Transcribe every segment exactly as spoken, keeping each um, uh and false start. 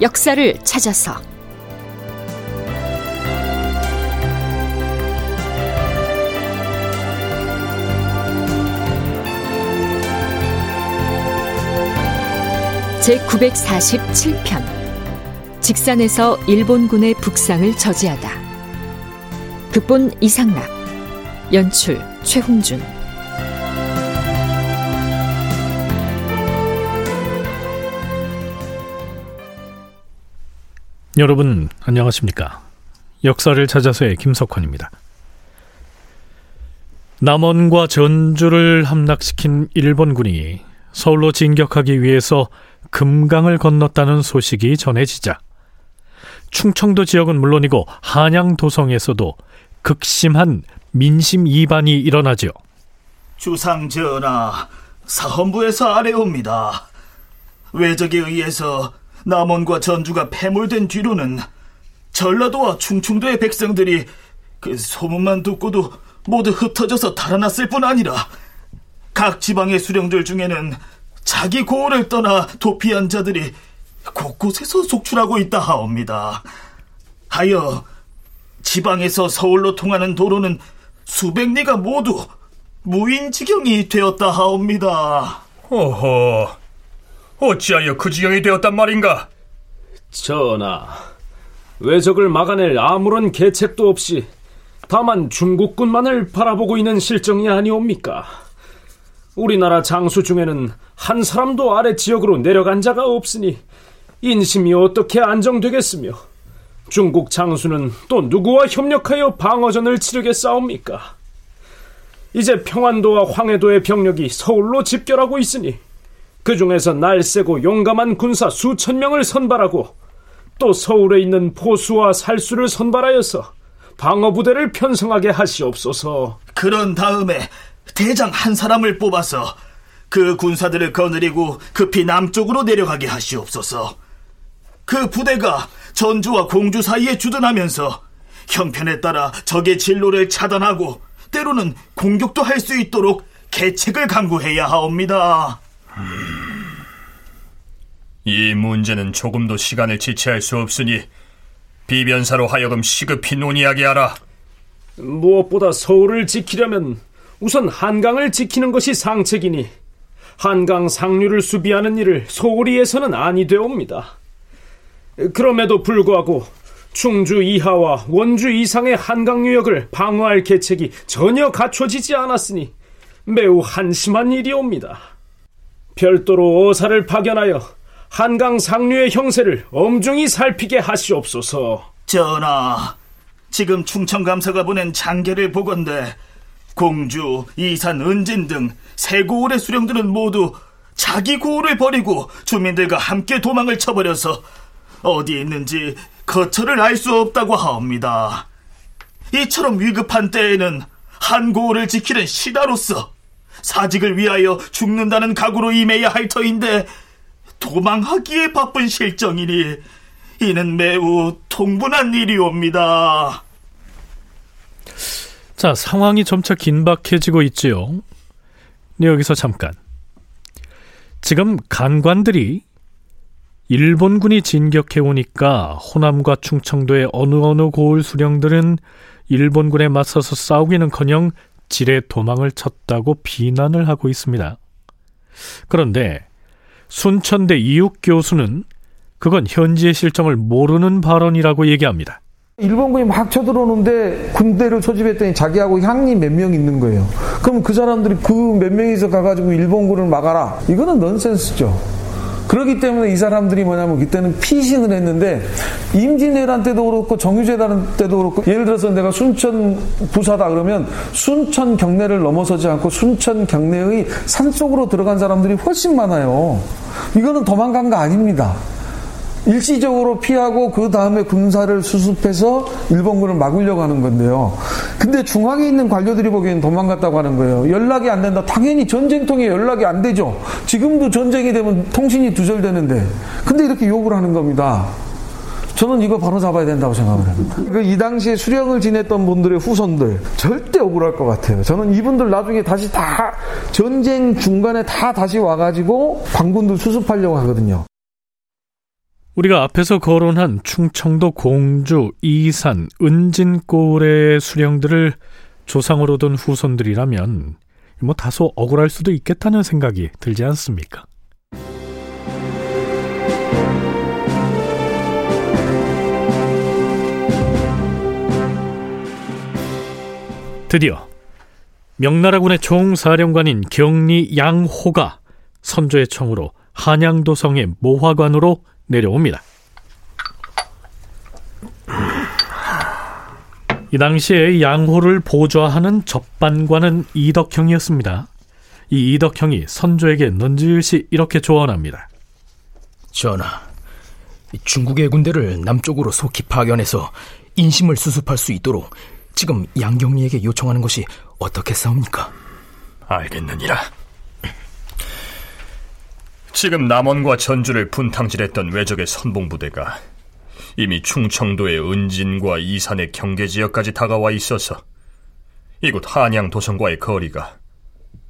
역사를 찾아서 제구백사십칠 편 직산에서 일본군의 북상을 저지하다. 극본 이상락, 연출 최홍준. 여러분 안녕하십니까? 역사를 찾아서의 김석환입니다. 남원과 전주를 함락시킨 일본군이 서울로 진격하기 위해서 금강을 건넜다는 소식이 전해지자 충청도 지역은 물론이고 한양 도성에서도 극심한 민심 이반이 일어나죠. 주상전하, 사헌부에서 아뢰옵니다. 왜적에 의해서 남원과 전주가 패물된 뒤로는 전라도와 충청도의 백성들이 그 소문만 듣고도 모두 흩어져서 달아났을 뿐 아니라 각 지방의 수령들 중에는 자기 고을을 떠나 도피한 자들이 곳곳에서 속출하고 있다 하옵니다. 하여 지방에서 서울로 통하는 도로는 수백 리가 모두 무인지경이 되었다 하옵니다. 어허, 어찌하여 그 지경이 되었단 말인가? 전하, 왜적을 막아낼 아무런 계책도 없이 다만 중국군만을 바라보고 있는 실정이 아니옵니까? 우리나라 장수 중에는 한 사람도 아래 지역으로 내려간 자가 없으니 인심이 어떻게 안정되겠으며, 중국 장수는 또 누구와 협력하여 방어전을 치르겠사옵니까? 이제 평안도와 황해도의 병력이 서울로 집결하고 있으니 그 중에서 날쌔고 용감한 군사 수천 명을 선발하고 또 서울에 있는 포수와 살수를 선발하여서 방어부대를 편성하게 하시옵소서. 그런 다음에 대장 한 사람을 뽑아서 그 군사들을 거느리고 급히 남쪽으로 내려가게 하시옵소서. 그 부대가 전주와 공주 사이에 주둔하면서 형편에 따라 적의 진로를 차단하고 때로는 공격도 할 수 있도록 계책을 강구해야 하옵니다. 음, 이 문제는 조금도 시간을 지체할 수 없으니 비변사로 하여금 시급히 논의하게 하라. 무엇보다 서울을 지키려면 우선 한강을 지키는 것이 상책이니 한강 상류를 수비하는 일을 소홀히 해서는 아니 되옵니다. 그럼에도 불구하고 충주 이하와 원주 이상의 한강 유역을 방어할 계책이 전혀 갖춰지지 않았으니 매우 한심한 일이옵니다. 별도로 어사를 파견하여 한강 상류의 형세를 엄중히 살피게 하시옵소서. 전하, 지금 충청감사가 보낸 장계를 보건대 공주, 이산, 은진 등 세 고을의 수령들은 모두 자기 고을을 버리고 주민들과 함께 도망을 쳐버려서 어디에 있는지 거처를 알 수 없다고 하옵니다. 이처럼 위급한 때에는 한 고을을 지키는 신하로서 사직을 위하여 죽는다는 각오로 임해야 할 터인데 도망하기에 바쁜 실정이니 이는 매우 통분한 일이옵니다. 자, 상황이 점차 긴박해지고 있지요. 여기서 잠깐, 지금 간관들이 일본군이 진격해오니까 호남과 충청도의 어느 어느 고을 수령들은 일본군에 맞서서 싸우기는커녕 지레 도망을 쳤다고 비난을 하고 있습니다. 그런데 순천대 이욱 교수는 그건 현지의 실정을 모르는 발언이라고 얘기합니다. 일본군이 막 쳐들어오는데 군대를 소집했더니 자기하고 향리 몇 명 있는 거예요. 그럼 그 사람들이 그 몇 명이서 가가지고 일본군을 막아라, 이거는 넌센스죠. 그렇기 때문에 이 사람들이 뭐냐면 그때는 피신을 했는데, 임진왜란 때도 그렇고 정유재단 때도 그렇고, 예를 들어서 내가 순천 부사다 그러면 순천 경내를 넘어서지 않고 순천 경내의 산속으로 들어간 사람들이 훨씬 많아요. 이거는 도망간 거 아닙니다. 일시적으로 피하고 그 다음에 군사를 수습해서 일본군을 막으려고 하는 건데요. 근데 중앙에 있는 관료들이 보기에는 도망갔다고 하는 거예요. 연락이 안 된다. 당연히 전쟁통에 연락이 안 되죠. 지금도 전쟁이 되면 통신이 두절되는데. 근데 이렇게 욕을 하는 겁니다. 저는 이거 바로 잡아야 된다고 생각을 합니다. 이 당시에 수령을 지냈던 분들의 후손들 절대 억울할 것 같아요. 저는 이분들 나중에 다시 다 전쟁 중간에 다 다시 와가지고 관군들 수습하려고 하거든요. 우리가 앞에서 거론한 충청도 공주, 이산, 은진꼬레의 수령들을 조상으로 둔 후손들이라면 뭐 다소 억울할 수도 있겠다는 생각이 들지 않습니까? 드디어 명나라군의 총사령관인 경리 양호가 선조의 청으로 한양도성의 모화관으로 내려옵니다. 이 당시에 양호를 보좌하는 접반관은 이덕형이었습니다. 이 이덕형이 선조에게 넌지시 이렇게 조언합니다. 전하, 중국의 군대를 남쪽으로 속히 파견해서 인심을 수습할 수 있도록 지금 양경리에게 요청하는 것이 어떻게 싸웁니까? 알겠느니라. 지금 남원과 전주를 분탕질했던 외적의 선봉부대가 이미 충청도의 은진과 이산의 경계지역까지 다가와 있어서 이곳 한양도성과의 거리가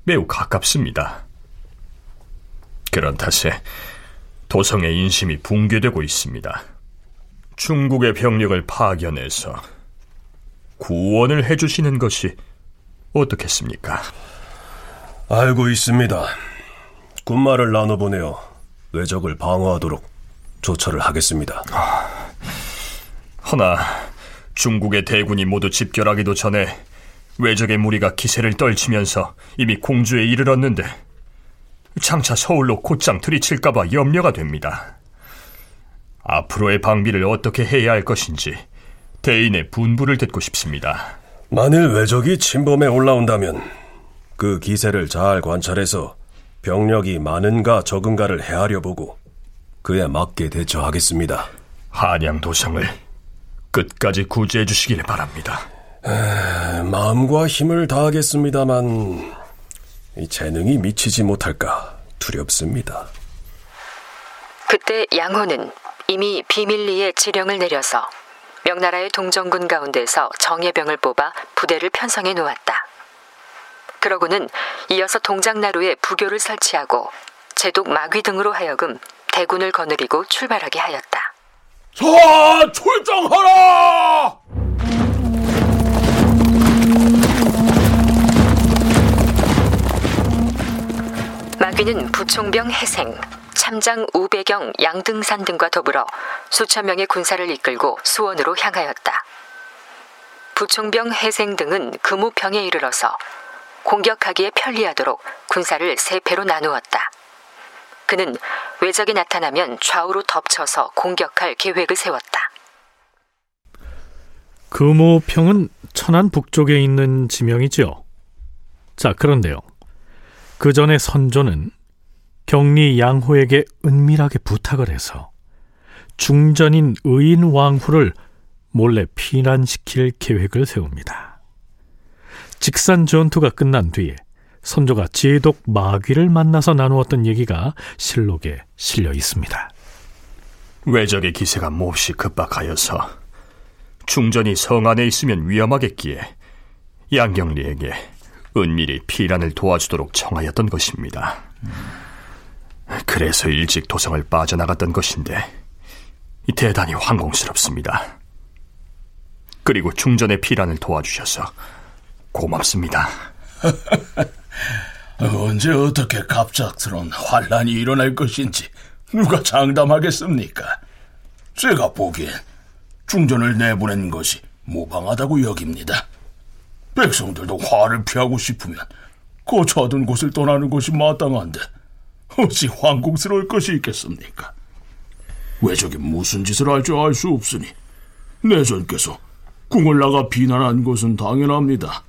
매우 가깝습니다. 그런 탓에 도성의 인심이 붕괴되고 있습니다. 중국의 병력을 파견해서 구원을 해주시는 것이 어떻겠습니까? 알고 있습니다. 군마를 나눠보내어 외적을 방어하도록 조처를 하겠습니다. 허나 중국의 대군이 모두 집결하기도 전에 외적의 무리가 기세를 떨치면서 이미 공주에 이르렀는데 장차 서울로 곧장 들이칠까봐 염려가 됩니다. 앞으로의 방비를 어떻게 해야 할 것인지 대인의 분부를 듣고 싶습니다. 만일 외적이 침범에 올라온다면 그 기세를 잘 관찰해서 병력이 많은가 적은가를 헤아려 보고 그에 맞게 대처하겠습니다. 한양도성을 끝까지 구제해 주시기를 바랍니다. 에, 마음과 힘을 다하겠습니다만 이 재능이 미치지 못할까 두렵습니다. 그때 양호는 이미 비밀리에 지령을 내려서 명나라의 동정군 가운데서 정예병을 뽑아 부대를 편성해 놓았다. 그러고는 이어서 동작나루에 부교를 설치하고 제독 마귀 등으로 하여금 대군을 거느리고 출발하게 하였다. 자, 출정하라! 마귀는 부총병 해생, 참장 우배경, 양등산 등과 더불어 수천 명의 군사를 이끌고 수원으로 향하였다. 부총병 해생 등은 금우평에 이르러서 공격하기에 편리하도록 군사를 세 패로 나누었다. 그는 외적이 나타나면 좌우로 덮쳐서 공격할 계획을 세웠다. 금오평은 천안 북쪽에 있는 지명이죠. 자, 그런데요. 그 전에 선조는 경리 양호에게 은밀하게 부탁을 해서 중전인 의인 왕후를 몰래 피난시킬 계획을 세웁니다. 직산 전투가 끝난 뒤에 선조가 제독 마귀를 만나서 나누었던 얘기가 실록에 실려 있습니다. 외적의 기세가 몹시 급박하여서 중전이 성 안에 있으면 위험하겠기에 양경리에게 은밀히 피란을 도와주도록 청하였던 것입니다. 그래서 일찍 도성을 빠져나갔던 것인데 대단히 황공스럽습니다. 그리고 중전의 피란을 도와주셔서 고맙습니다. 언제 어떻게 갑작스러운 환란이 일어날 것인지 누가 장담하겠습니까? 제가 보기엔 중전을 내보낸 것이 모방하다고 여깁니다. 백성들도 화를 피하고 싶으면 거처하던 곳을 떠나는 것이 마땅한데 어찌 황공스러울 것이 있겠습니까? 외적이 무슨 짓을 할지 알 수 없으니 내전께서 궁을 나가 비난한 것은 당연합니다.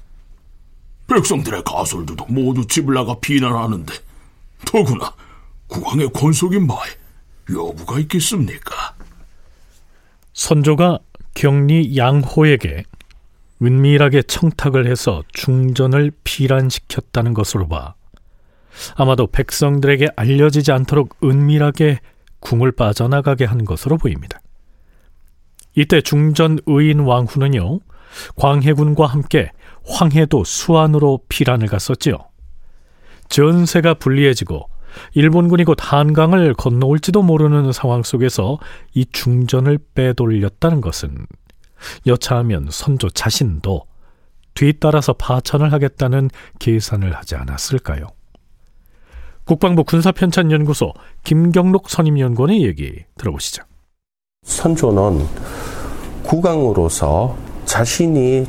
백성들의 가솔들도 모두 집을 나가 비난하는데 더구나 국왕의 권속인 바에 여부가 있겠습니까? 선조가 경리 양호에게 은밀하게 청탁을 해서 중전을 피란시켰다는 것으로 봐 아마도 백성들에게 알려지지 않도록 은밀하게 궁을 빠져나가게 한 것으로 보입니다. 이때 중전 의인 왕후는요, 광해군과 함께 황해도 수안으로 피란을 갔었지요. 전세가 불리해지고 일본군이 곧 한강을 건너올지도 모르는 상황 속에서 이 중전을 빼돌렸다는 것은 여차하면 선조 자신도 뒤따라서 파천을 하겠다는 계산을 하지 않았을까요? 국방부 군사편찬연구소 김경록 선임연구원의 얘기 들어보시죠. 선조는 국왕으로서 자신이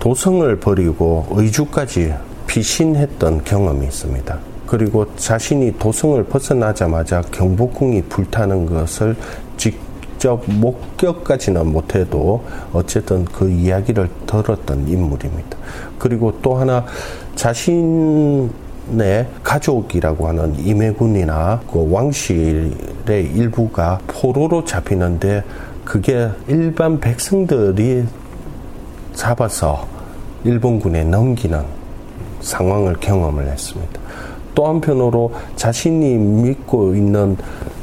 도성을 버리고 의주까지 피신했던 경험이 있습니다. 그리고 자신이 도성을 벗어나자마자 경복궁이 불타는 것을 직접 목격까지는 못해도 어쨌든 그 이야기를 들었던 인물입니다. 그리고 또 하나 자신의 가족이라고 하는 임해군이나 그 왕실의 일부가 포로로 잡히는데 그게 일반 백성들이 잡아서 일본군에 넘기는 상황을 경험을 했습니다. 또 한편으로 자신이 믿고 있는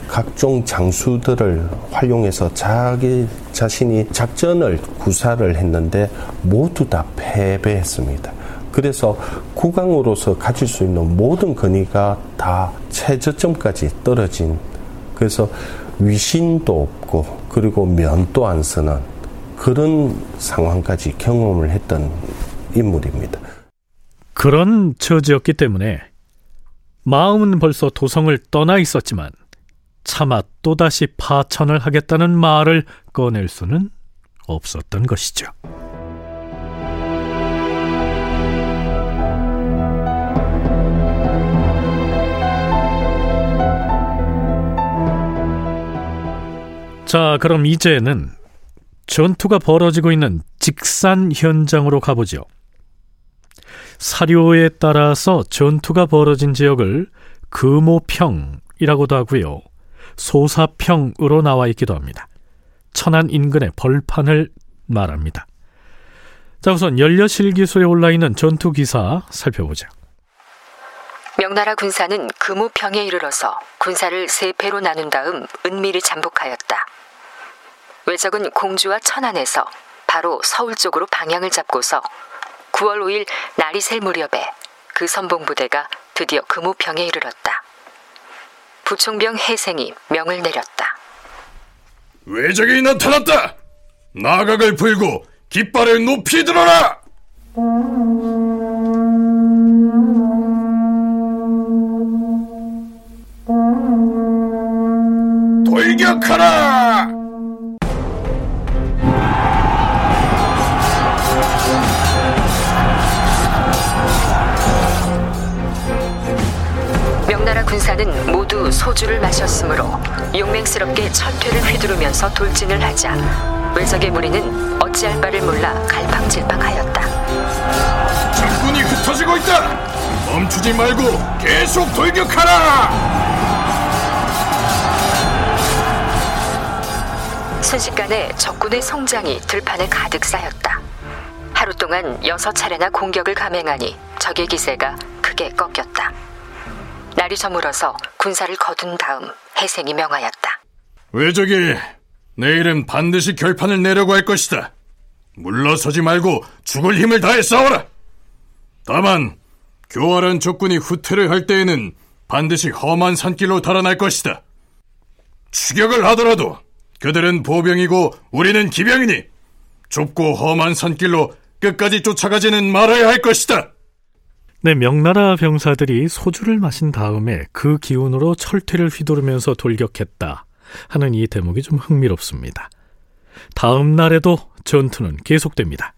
각종 장수들을 활용해서 자기 자신이 작전을 구사를 했는데 모두 다 패배했습니다. 그래서 국왕으로서 가질 수 있는 모든 권위가 다 최저점까지 떨어진, 그래서 위신도 없고 그리고 면도 안 쓰는 그런 상황까지 경험을 했던 인물입니다. 그런 처지였기 때문에 마음은 벌써 도성을 떠나 있었지만 차마 또다시 파천을 하겠다는 말을 꺼낼 수는 없었던 것이죠. 자, 그럼 이제는 전투가 벌어지고 있는 직산 현장으로 가보죠. 사료에 따라서 전투가 벌어진 지역을 금오평이라고도 하고요, 소사평으로 나와 있기도 합니다. 천안 인근의 벌판을 말합니다. 자, 우선 연려실기소에 올라있는 전투기사 살펴보자. 명나라 군사는 금오평에 이르러서 군사를 세 패로 나눈 다음 은밀히 잠복하였다. 외적은 공주와 천안에서 바로 서울 쪽으로 방향을 잡고서 구월 오일 날이 셀 무렵에 그 선봉부대가 드디어 금오평에 이르렀다. 부총병 해생이 명을 내렸다. 외적이 나타났다. 나각을 풀고 깃발을 높이 들어라. 돌격하라. 명나라 군사는 모두 소주를 마셨으므로 용맹스럽게 철퇴를 휘두르면서 돌진을 하자 외적의 무리는 어찌할 바를 몰라 갈팡질팡하였다. 적군이 흩어지고 있다. 멈추지 말고 계속 돌격하라. 순식간에 적군의 성장이 들판에 가득 쌓였다. 하루 동안 여섯 차례나 공격을 감행하니 적의 기세가 크게 꺾였다. 날이 저물어서 군사를 거둔 다음 해생이 명하였다. 외적이 내일은 반드시 결판을 내려고 할 것이다. 물러서지 말고 죽을 힘을 다해 싸워라. 다만 교활한 적군이 후퇴를 할 때에는 반드시 험한 산길로 달아날 것이다. 추격을 하더라도 그들은 보병이고 우리는 기병이니 좁고 험한 산길로 끝까지 쫓아가지는 말아야 할 것이다. 네, 명나라 병사들이 소주를 마신 다음에 그 기운으로 철퇴를 휘두르면서 돌격했다 하는 이 대목이 좀 흥미롭습니다. 다음 날에도 전투는 계속됩니다.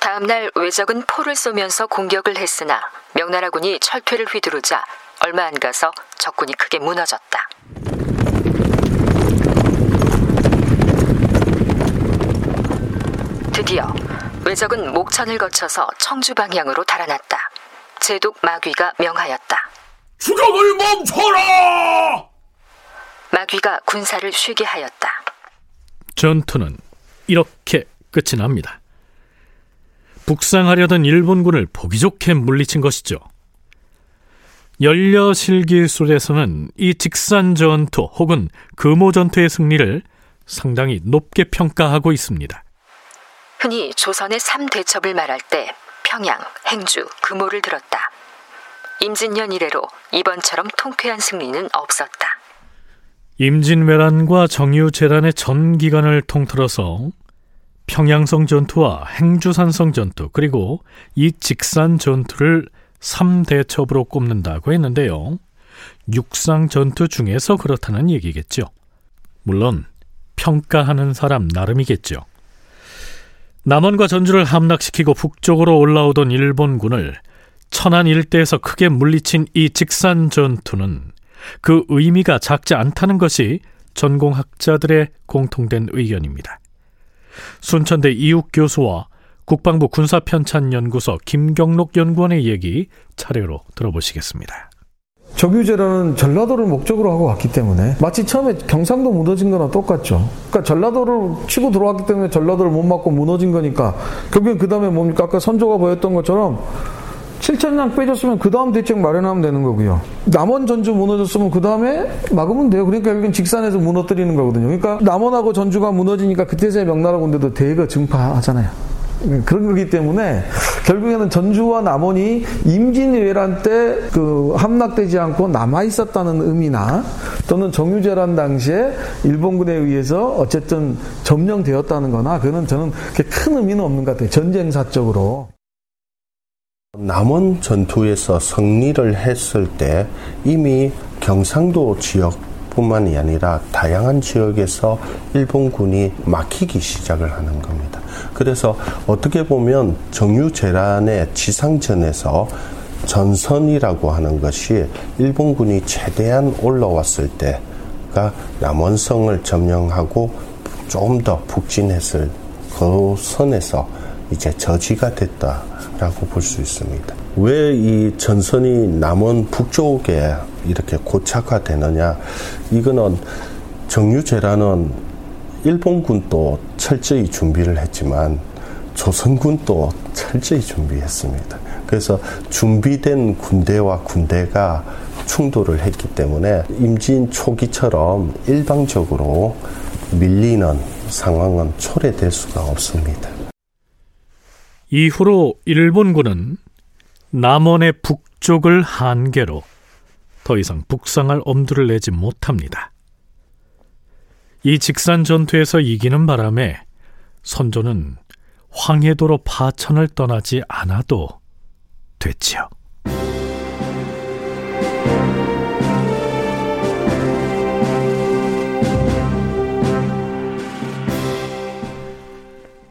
다음 날 외적은 포를 쏘면서 공격을 했으나 명나라군이 철퇴를 휘두르자 얼마 안 가서 적군이 크게 무너졌다. 드디어 외적은 목천을 거쳐서 청주 방향으로 달아났다. 제독 마귀가 명하였다. 추격을 멈춰라! 마귀가 군사를 쉬게 하였다. 전투는 이렇게 끝이 납니다. 북상하려던 일본군을 보기 좋게 물리친 것이죠. 연려실기술에서는 이 직산전투 혹은 금오전투의 승리를 상당히 높게 평가하고 있습니다. 흔히 조선의 삼대첩을 말할 때 평양, 행주, 금오를 들었다. 임진년 이래로 이번처럼 통쾌한 승리는 없었다. 임진왜란과 정유재란의 전 기간을 통틀어서 평양성 전투와 행주산성 전투 그리고 이 직산 전투를 삼대첩으로 꼽는다고 했는데요. 육상 전투 중에서 그렇다는 얘기겠죠. 물론 평가하는 사람 나름이겠죠. 남원과 전주를 함락시키고 북쪽으로 올라오던 일본군을 천안 일대에서 크게 물리친 이 직산 전투는 그 의미가 작지 않다는 것이 전공학자들의 공통된 의견입니다. 순천대 이욱 교수와 국방부 군사편찬연구소 김경록 연구원의 얘기 차례로 들어보시겠습니다. 정유재란은 전라도를 목적으로 하고 왔기 때문에 마치 처음에 경상도 무너진 거랑 똑같죠. 그러니까 전라도를 치고 들어왔기 때문에 전라도를 못 막고 무너진 거니까 결국엔 그 다음에 뭡니까? 아까 선조가 보였던 것처럼 실천량 빼줬으면 그 다음 대책 마련하면 되는 거고요. 남원 전주 무너졌으면 그 다음에 막으면 돼요. 그러니까 여기는 직산에서 무너뜨리는 거거든요. 그러니까 남원하고 전주가 무너지니까 그때서야 명나라 군대도 대거 증파하잖아요. 그런 거기 때문에 결국에는 전주와 남원이 임진왜란 때 그 함락되지 않고 남아있었다는 의미나 또는 정유재란 당시에 일본군에 의해서 어쨌든 점령되었다는 거나 그거는 저는 그렇게 큰 의미는 없는 것 같아요. 전쟁사적으로. 남원 전투에서 승리를 했을 때 이미 경상도 지역뿐만이 아니라 다양한 지역에서 일본군이 막히기 시작을 하는 겁니다. 그래서 어떻게 보면 정유재란의 지상전에서 전선이라고 하는 것이 일본군이 최대한 올라왔을 때가 남원성을 점령하고 조금 더 북진했을 그 선에서 이제 저지가 됐다라고 볼 수 있습니다. 왜 이 전선이 남원 북쪽에 이렇게 고착화되느냐? 이거는 정유재란은 일본군도 철저히 준비를 했지만 조선군도 철저히 준비했습니다. 그래서 준비된 군대와 군대가 충돌을 했기 때문에 임진 초기처럼 일방적으로 밀리는 상황은 초래될 수가 없습니다. 이후로 일본군은 남원의 북쪽을 한계로 더 이상 북상할 엄두를 내지 못합니다. 이 직산 전투에서 이기는 바람에 선조는 황해도로 파천을 떠나지 않아도 됐지요.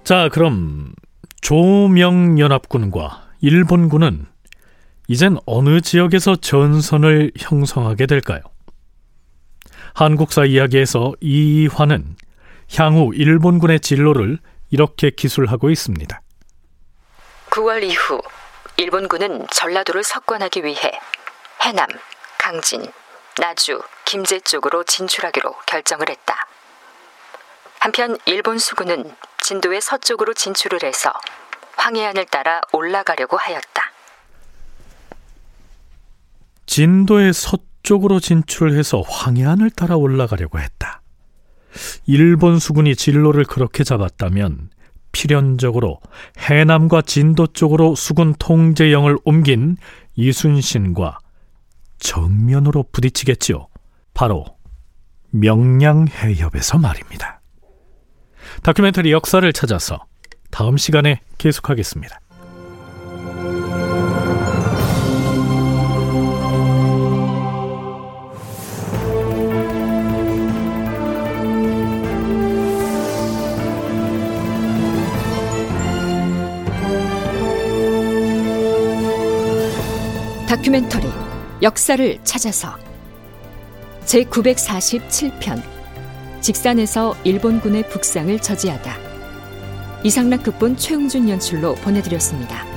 자, 그럼 조명연합군과 일본군은 이젠 어느 지역에서 전선을 형성하게 될까요? 한국사 이야기에서 이이화는 향후 일본군의 진로를 이렇게 기술하고 있습니다. 구월 이후 일본군은 전라도를 석권하기 위해 해남, 강진, 나주, 김제 쪽으로 진출하기로 결정을 했다. 한편 일본 수군은 진도의 서쪽으로 진출을 해서 황해안을 따라 올라가려고 하였다. 진도의 서쪽으로 진출해서 황해안을 따라 올라가려고 했다. 일본 수군이 진로를 그렇게 잡았다면 필연적으로 해남과 진도 쪽으로 수군 통제영을 옮긴 이순신과 정면으로 부딪히겠지요. 바로 명량해협에서 말입니다. 다큐멘터리 역사를 찾아서 다음 시간에 계속하겠습니다. 다큐멘터리 역사를 찾아서 제구백사십칠편 직산에서 일본군의 북상을 저지하다. 이상락 극본, 최홍준 연출로 보내드렸습니다.